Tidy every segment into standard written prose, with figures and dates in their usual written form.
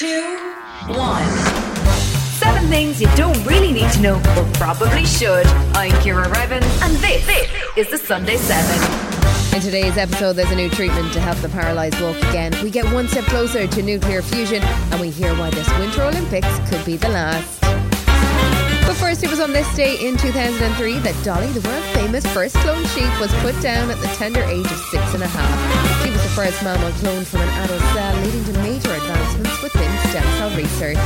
2, 1. 7 things you don't really need to know, but probably should. I'm Ciara Revins, and this is The Sunday 7. In today's episode, there's a new treatment to help the paralysed walk again. We get one step closer to nuclear fusion, and we hear why this Winter Olympics could be the last. But first, it was on this day in 2003 that Dolly, the world-famous first cloned sheep, was put down at the tender age of 6.5. She was the first mammal cloned from an adult cell, leading to major advancements within stem cell research.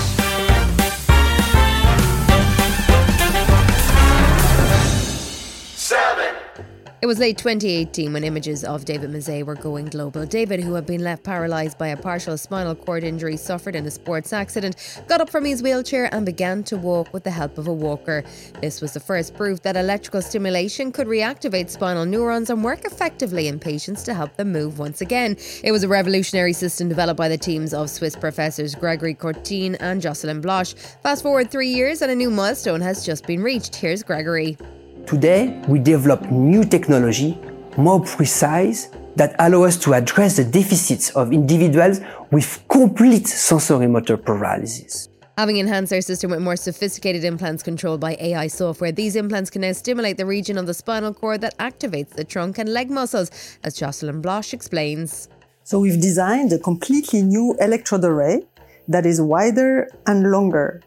7. It was late 2018 when images of David Mazzei were going global. David, who had been left paralysed by a partial spinal cord injury suffered in a sports accident, got up from his wheelchair and began to walk with the help of a walker. This was the first proof that electrical stimulation could reactivate spinal neurons and work effectively in patients to help them move once again. It was a revolutionary system developed by the teams of Swiss professors Gregoire Coutine and Jocelyne Bloch. Fast forward 3 years and a new milestone has just been reached. Here's Gregoire. Today, we develop new technology, more precise, that allow us to address the deficits of individuals with complete sensorimotor paralysis. Having enhanced their system with more sophisticated implants controlled by AI software, these implants can now stimulate the region of the spinal cord that activates the trunk and leg muscles, as Jocelyne Bloch explains. So we've designed a completely new electrode array that is wider and longer.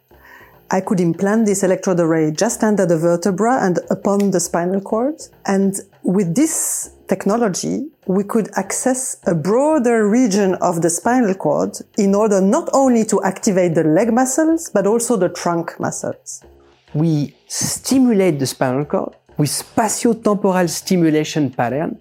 I could implant this electrode array just under the vertebra and upon the spinal cord. And with this technology, we could access a broader region of the spinal cord in order not only to activate the leg muscles, but also the trunk muscles. We stimulate the spinal cord with spatiotemporal stimulation pattern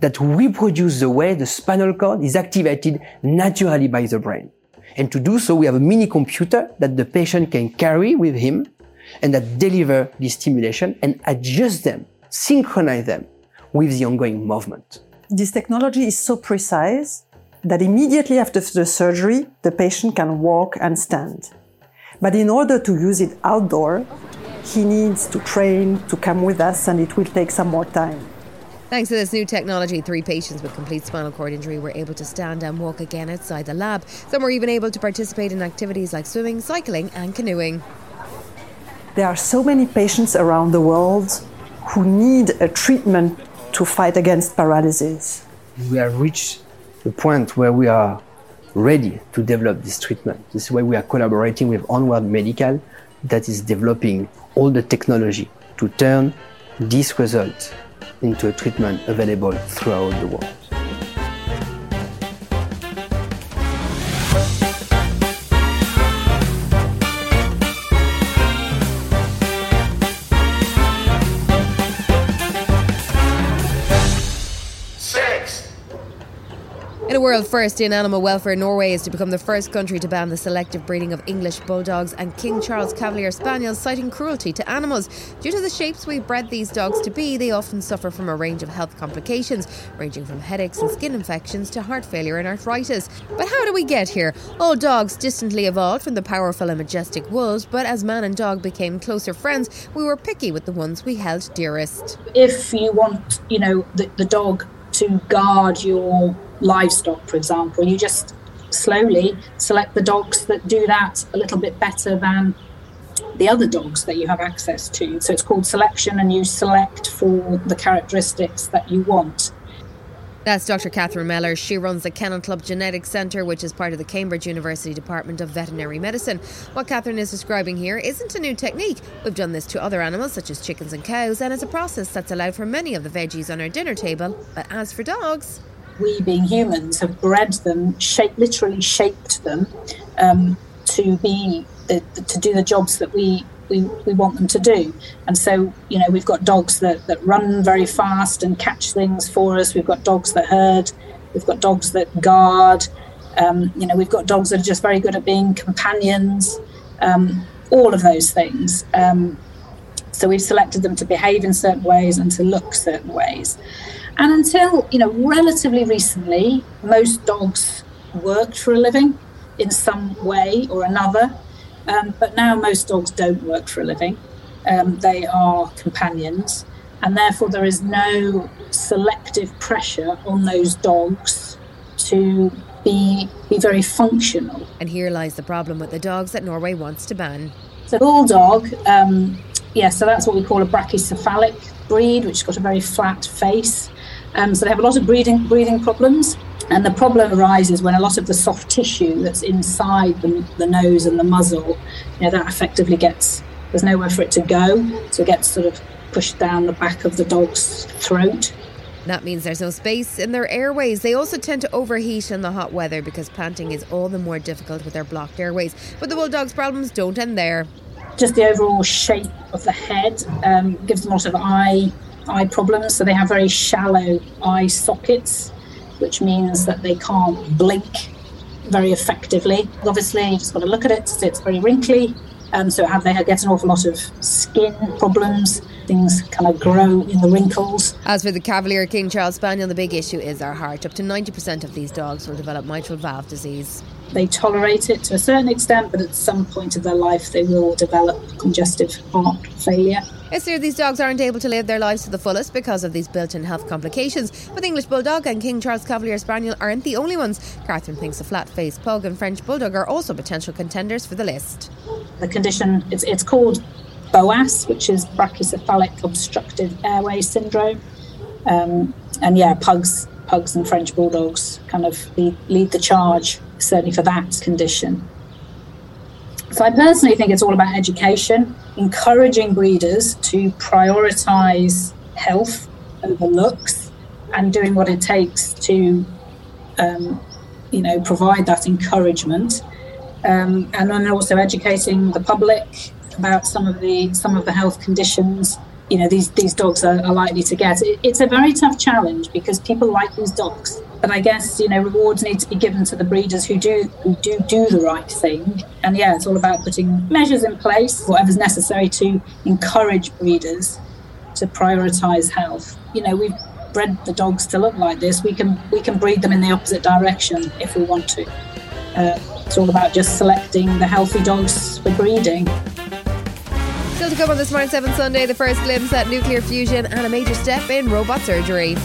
that reproduce the way the spinal cord is activated naturally by the brain. And to do so, we have a mini computer that the patient can carry with him and that deliver the stimulation and adjust them, synchronize them with the ongoing movement. This technology is so precise that immediately after the surgery, the patient can walk and stand. But in order to use it outdoor, he needs to train to come with us, and it will take some more time. Thanks to this new technology, 3 patients with complete spinal cord injury were able to stand and walk again outside the lab. Some were even able to participate in activities like swimming, cycling and canoeing. There are so many patients around the world who need a treatment to fight against paralysis. We have reached the point where we are ready to develop this treatment. This is why we are collaborating with Onward Medical, that is developing all the technology to turn this result into a treatment available throughout the world. In a world first in animal welfare, Norway is to become the first country to ban the selective breeding of English bulldogs and King Charles Cavalier Spaniels, citing cruelty to animals. Due to the shapes we've bred these dogs to be, they often suffer from a range of health complications, ranging from headaches and skin infections to heart failure and arthritis. But how do we get here? All dogs distantly evolved from the powerful and majestic wolves, but as man and dog became closer friends, we were picky with the ones we held dearest. If you want, the dog to guard your livestock, for example, you just slowly select the dogs that do that a little bit better than the other dogs that you have access to. So it's called selection, and you select for the characteristics that you want. That's Dr. Catherine Mellersh. She runs the Kennel Club Genetics Centre, which is part of the Cambridge University Department of Veterinary Medicine. What Catherine is describing here isn't a new technique. We've done this to other animals, such as chickens and cows, and it's a process that's allowed for many of the veggies on our dinner table. But as for dogs, we being humans have bred them, literally shaped them to do the jobs that we want them to do. And so, we've got dogs that run very fast and catch things for us. We've got dogs that herd. We've got dogs that guard. We've got dogs that are just very good at being companions, all of those things. So we've selected them to behave in certain ways and to look certain ways. And until, relatively recently, most dogs worked for a living in some way or another. But now most dogs don't work for a living. They are companions. And therefore, there is no selective pressure on those dogs to be very functional. And here lies the problem with the dogs that Norway wants to ban. So bulldog, so that's what we call a brachycephalic breed, which has got a very flat face. So they have a lot of breathing problems. And the problem arises when a lot of the soft tissue that's inside the nose and the muzzle, that effectively gets, there's nowhere for it to go. So it gets sort of pushed down the back of the dog's throat. That means there's no space in their airways. They also tend to overheat in the hot weather because panting is all the more difficult with their blocked airways. But the bulldog's problems don't end there. Just the overall shape of the head gives them a lot of eye problems. So they have very shallow eye sockets, which means that they can't blink very effectively. Obviously, you just got to look at it. So it's very wrinkly. They get an awful lot of skin problems. Things kind of grow in the wrinkles. As for the Cavalier King Charles Spaniel, the big issue is their heart. Up to 90% of these dogs will develop mitral valve disease. They tolerate it to a certain extent, but at some point of their life they will develop congestive heart failure. It's clear these dogs aren't able to live their lives to the fullest because of these built-in health complications. But the English Bulldog and King Charles Cavalier Spaniel aren't the only ones. Catherine thinks the flat-faced pug and French Bulldog are also potential contenders for the list. The condition, it's called BOAS, which is brachycephalic obstructive airway syndrome. Pugs and French Bulldogs kind of lead the charge, certainly for that condition. So I personally think it's all about education, encouraging breeders to prioritise health over looks and doing what it takes to, provide that encouragement. And then also educating the public about some of the health conditions these dogs are likely to get. It's a very tough challenge because people like these dogs. But I guess, rewards need to be given to the breeders who do the right thing. And it's all about putting measures in place, whatever's necessary to encourage breeders to prioritise health. We've bred the dogs to look like this. We can breed them in the opposite direction if we want to. It's all about just selecting the healthy dogs for breeding. Still to come on the Smart 7 Sunday, the first glimpse at nuclear fusion and a major step in robot surgery.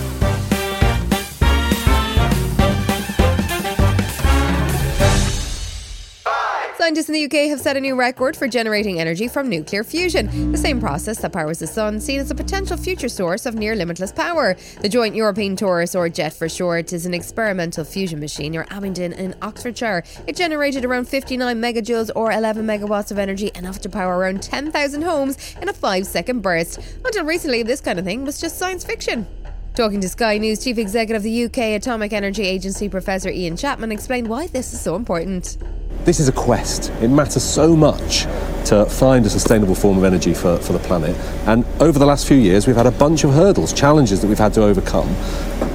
Scientists in the UK have set a new record for generating energy from nuclear fusion, the same process that powers the sun, seen as a potential future source of near limitless power. The Joint European Torus, or JET for short, is an experimental fusion machine near Abingdon in Oxfordshire. It generated around 59 megajoules or 11 megawatts of energy, enough to power around 10,000 homes in a 5-second burst. Until recently, this kind of thing was just science fiction. Talking to Sky News, Chief Executive of the UK Atomic Energy Agency, Professor Ian Chapman, explained why this is so important. This is a quest. It matters so much to find a sustainable form of energy for the planet. And over the last few years, we've had a bunch of hurdles, challenges that we've had to overcome.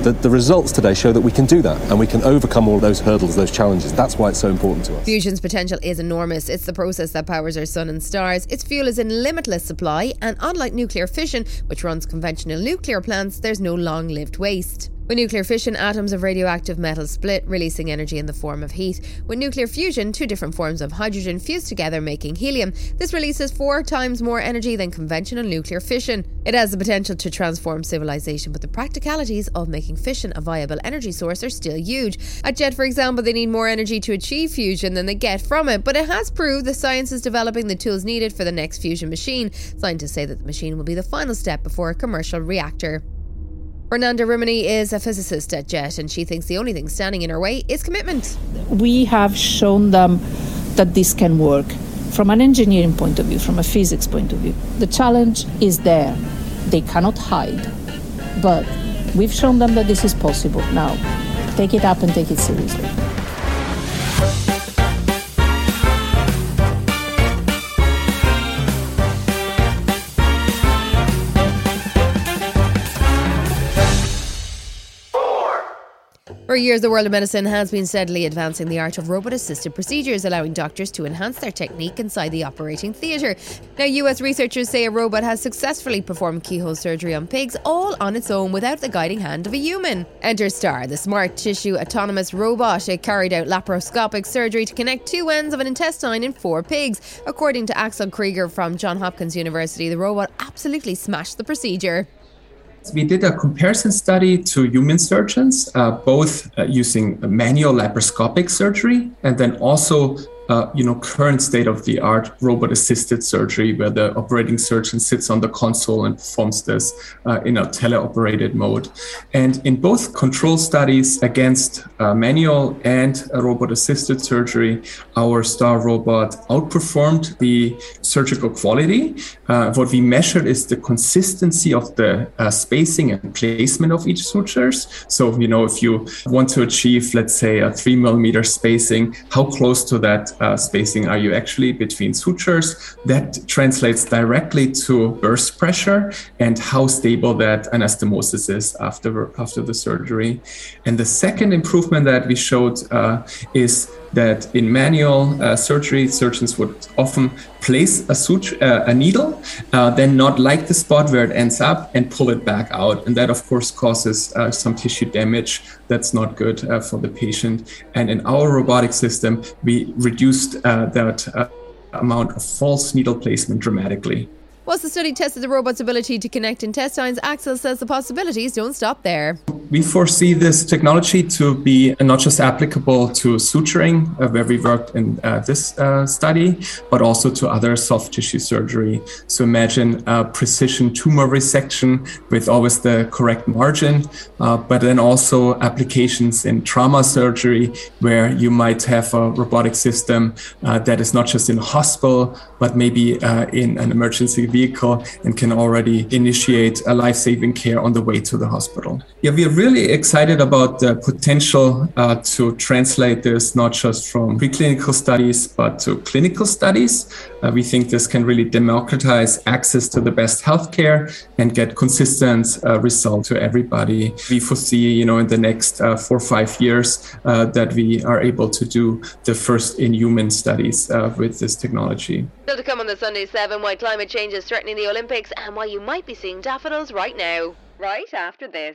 The results today show that we can do that and we can overcome all those hurdles, those challenges. That's why it's so important to us. Fusion's potential is enormous. It's the process that powers our sun and stars. Its fuel is in limitless supply. And unlike nuclear fission, which runs conventional nuclear plants, there's no long-lived waste. With nuclear fission, atoms of radioactive metal split, releasing energy in the form of heat. With nuclear fusion, two different forms of hydrogen fuse together, making helium. This releases 4 times more energy than conventional nuclear fission. It has the potential to transform civilization, but the practicalities of making fission a viable energy source are still huge. At JET, for example, they need more energy to achieve fusion than they get from it, but it has proved that science is developing the tools needed for the next fusion machine. Scientists say that the machine will be the final step before a commercial reactor. Renanda Rimini is a physicist at JET and she thinks the only thing standing in her way is commitment. We have shown them that this can work from an engineering point of view, from a physics point of view. The challenge is there. They cannot hide. But we've shown them that this is possible. Now, take it up and take it seriously. For years, the world of medicine has been steadily advancing the art of robot-assisted procedures, allowing doctors to enhance their technique inside the operating theatre. Now, US researchers say a robot has successfully performed keyhole surgery on pigs all on its own without the guiding hand of a human. Enter STAR, the smart tissue autonomous robot. It carried out laparoscopic surgery to connect 2 ends of an intestine in 4 pigs. According to Axel Krieger from Johns Hopkins University, the robot absolutely smashed the procedure. We did a comparison study to human surgeons, both using manual laparoscopic surgery and then also current state-of-the-art robot-assisted surgery, where the operating surgeon sits on the console and performs this in a teleoperated mode. And in both control studies against manual and robot-assisted surgery, our STAR robot outperformed the surgical quality. What we measured is the consistency of the spacing and placement of each sutures. So, if you want to achieve, let's say, a 3 millimeter spacing, how close to that spacing are you actually between sutures? That translates directly to burst pressure and how stable that anastomosis is after the surgery. And the second improvement that we showed is that in manual surgery, surgeons would often place a needle, then not like the spot where it ends up and pull it back out. And that, of course, causes some tissue damage that's not good for the patient. And in our robotic system, we reduced that amount of false needle placement dramatically. Whilst the study tested the robot's ability to connect intestines, Axel says the possibilities don't stop there. We foresee this technology to be not just applicable to suturing, where we worked in this study, but also to other soft tissue surgery. So imagine precision tumor resection with always the correct margin, but then also applications in trauma surgery, where you might have a robotic system that is not just in a hospital, but maybe in an emergency vehicle and can already initiate a life-saving care on the way to the hospital. Yeah, we are really excited about the potential to translate this not just from preclinical studies, but to clinical studies. We think this can really democratize access to the best healthcare and get consistent results to everybody. We foresee, in the next 4 or 5 years that we are able to do the first in-human studies with this technology. Still to come on the Sunday 7, why climate change is threatening the Olympics and why you might be seeing daffodils right now, right after this.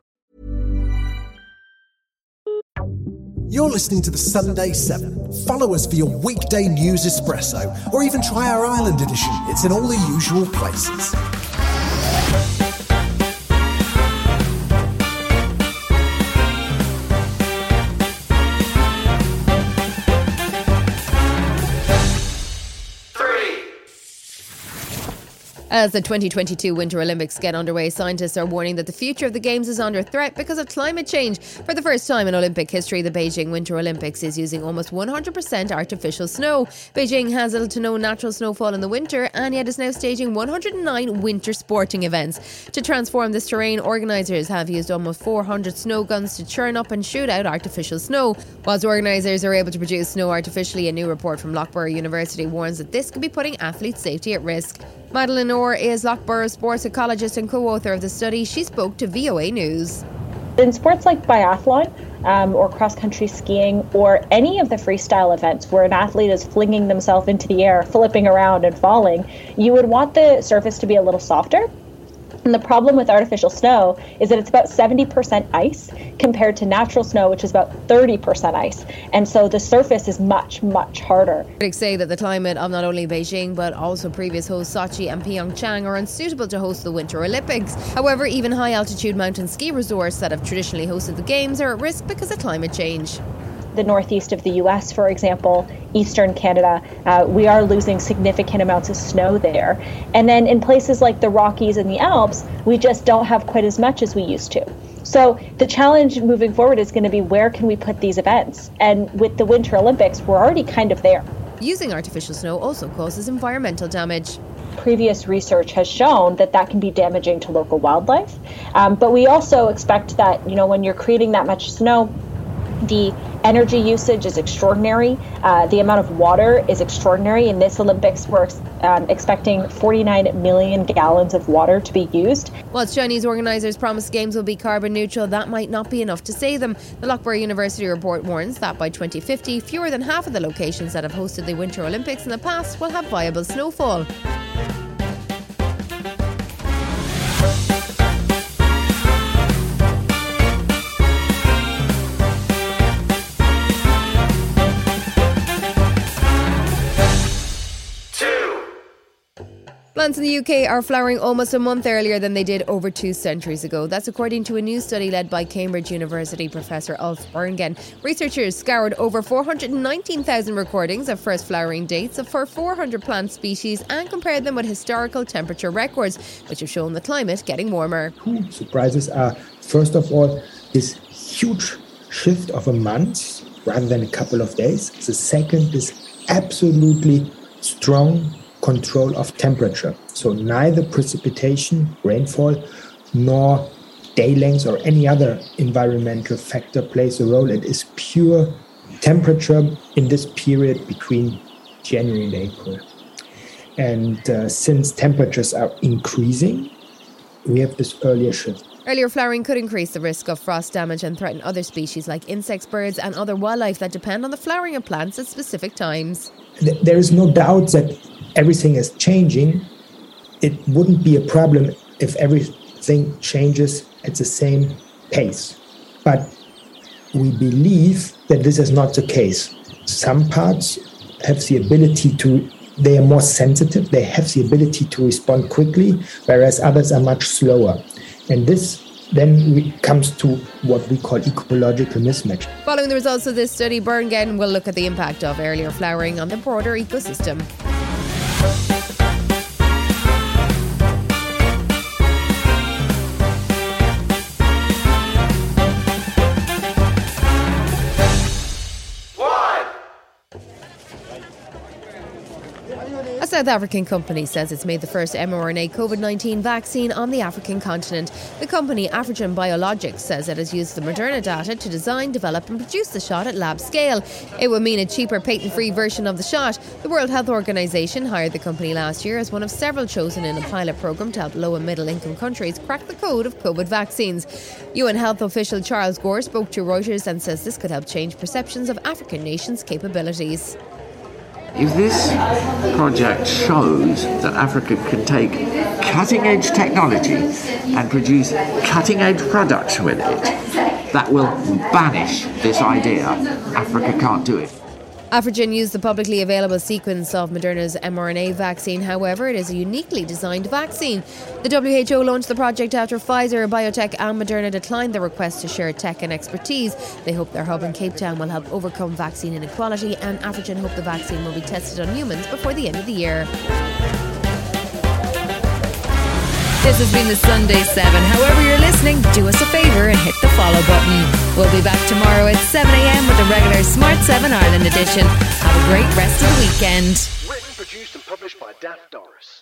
You're listening to The Sunday 7. Follow us for your weekday news espresso, or even try our Ireland edition. It's in all the usual places. As the 2022 Winter Olympics get underway, scientists are warning that the future of the Games is under threat because of climate change. For the first time in Olympic history, the Beijing Winter Olympics is using almost 100% artificial snow. Beijing has little to no natural snowfall in the winter and yet is now staging 109 winter sporting events. To transform this terrain, organisers have used almost 400 snow guns to churn up and shoot out artificial snow. Whilst organisers are able to produce snow artificially, a new report from Loughborough University warns that this could be putting athlete safety at risk. Madeleine Orr is Loughborough sports ecologist and co-author of the study. She spoke to VOA News. In sports like biathlon or cross-country skiing or any of the freestyle events where an athlete is flinging themselves into the air, flipping around and falling, you would want the surface to be a little softer. And the problem with artificial snow is that it's about 70% ice compared to natural snow, which is about 30% ice. And so the surface is much, much harder. Critics say that the climate of not only Beijing, but also previous hosts Sochi and Pyeongchang are unsuitable to host the Winter Olympics. However, even high-altitude mountain ski resorts that have traditionally hosted the Games are at risk because of climate change. The northeast of the US, for example, eastern Canada, we are losing significant amounts of snow there. And then in places like the Rockies and the Alps, we just don't have quite as much as we used to. So the challenge moving forward is going to be, where can we put these events? And with the Winter Olympics, we're already kind of there. Using artificial snow also causes environmental damage. Previous research has shown that that can be damaging to local wildlife. But we also expect that, when you're creating that much snow, the energy usage is extraordinary. The amount of water is extraordinary. In this Olympics, we're expecting 49 million gallons of water to be used. While Chinese organisers promise Games will be carbon neutral, that might not be enough to save them. The Loughborough University report warns that by 2050, fewer than half of the locations that have hosted the Winter Olympics in the past will have viable snowfall. Plants in the UK are flowering almost a month earlier than they did over 2 centuries ago. That's according to a new study led by Cambridge University Professor Ulf Buentgen. Researchers scoured over 419,000 recordings of first flowering dates of 400 plant species and compared them with historical temperature records, which have shown the climate getting warmer. Surprises are, first of all, this huge shift of a month rather than a couple of days. The second is absolutely strong control of temperature. So neither precipitation, rainfall, nor day lengths or any other environmental factor plays a role. It is pure temperature in this period between January and April. And since temperatures are increasing, we have this earlier shift. Earlier flowering could increase the risk of frost damage and threaten other species like insects, birds, and other wildlife that depend on the flowering of plants at specific times. There is no doubt that everything is changing. It wouldn't be a problem if everything changes at the same pace. But we believe that this is not the case. Some parts have the ability to, they are more sensitive, they have the ability to respond quickly, whereas others are much slower. And this then comes to what we call ecological mismatch. Following the results of this study, Buentgen will look at the impact of earlier flowering on the broader ecosystem. South African company says it's made the first mRNA COVID-19 vaccine on the African continent. The company Afrigen Biologics says it has used the Moderna data to design, develop and produce the shot at lab scale. It would mean a cheaper patent-free version of the shot. The World Health Organization hired the company last year as one of several chosen in a pilot program to help low and middle-income countries crack the code of COVID vaccines. UN health official Charles Gore spoke to Reuters and says this could help change perceptions of African nations' capabilities. If this project shows that Africa can take cutting-edge technology and produce cutting-edge products with it, that will banish this idea Africa can't do it. Afrigen used the publicly available sequence of Moderna's mRNA vaccine. However, it is a uniquely designed vaccine. The WHO launched the project after Pfizer, BioNTech and Moderna declined the request to share tech and expertise. They hope their hub in Cape Town will help overcome vaccine inequality, and Afrigen hope the vaccine will be tested on humans before the end of the year. This has been The Sunday 7. However you're listening, do us a favour and hit the follow button. We'll be back tomorrow at 7am with a regular Smart 7 Ireland edition. Have a great rest of the weekend. Written, produced and published by Daft Doris.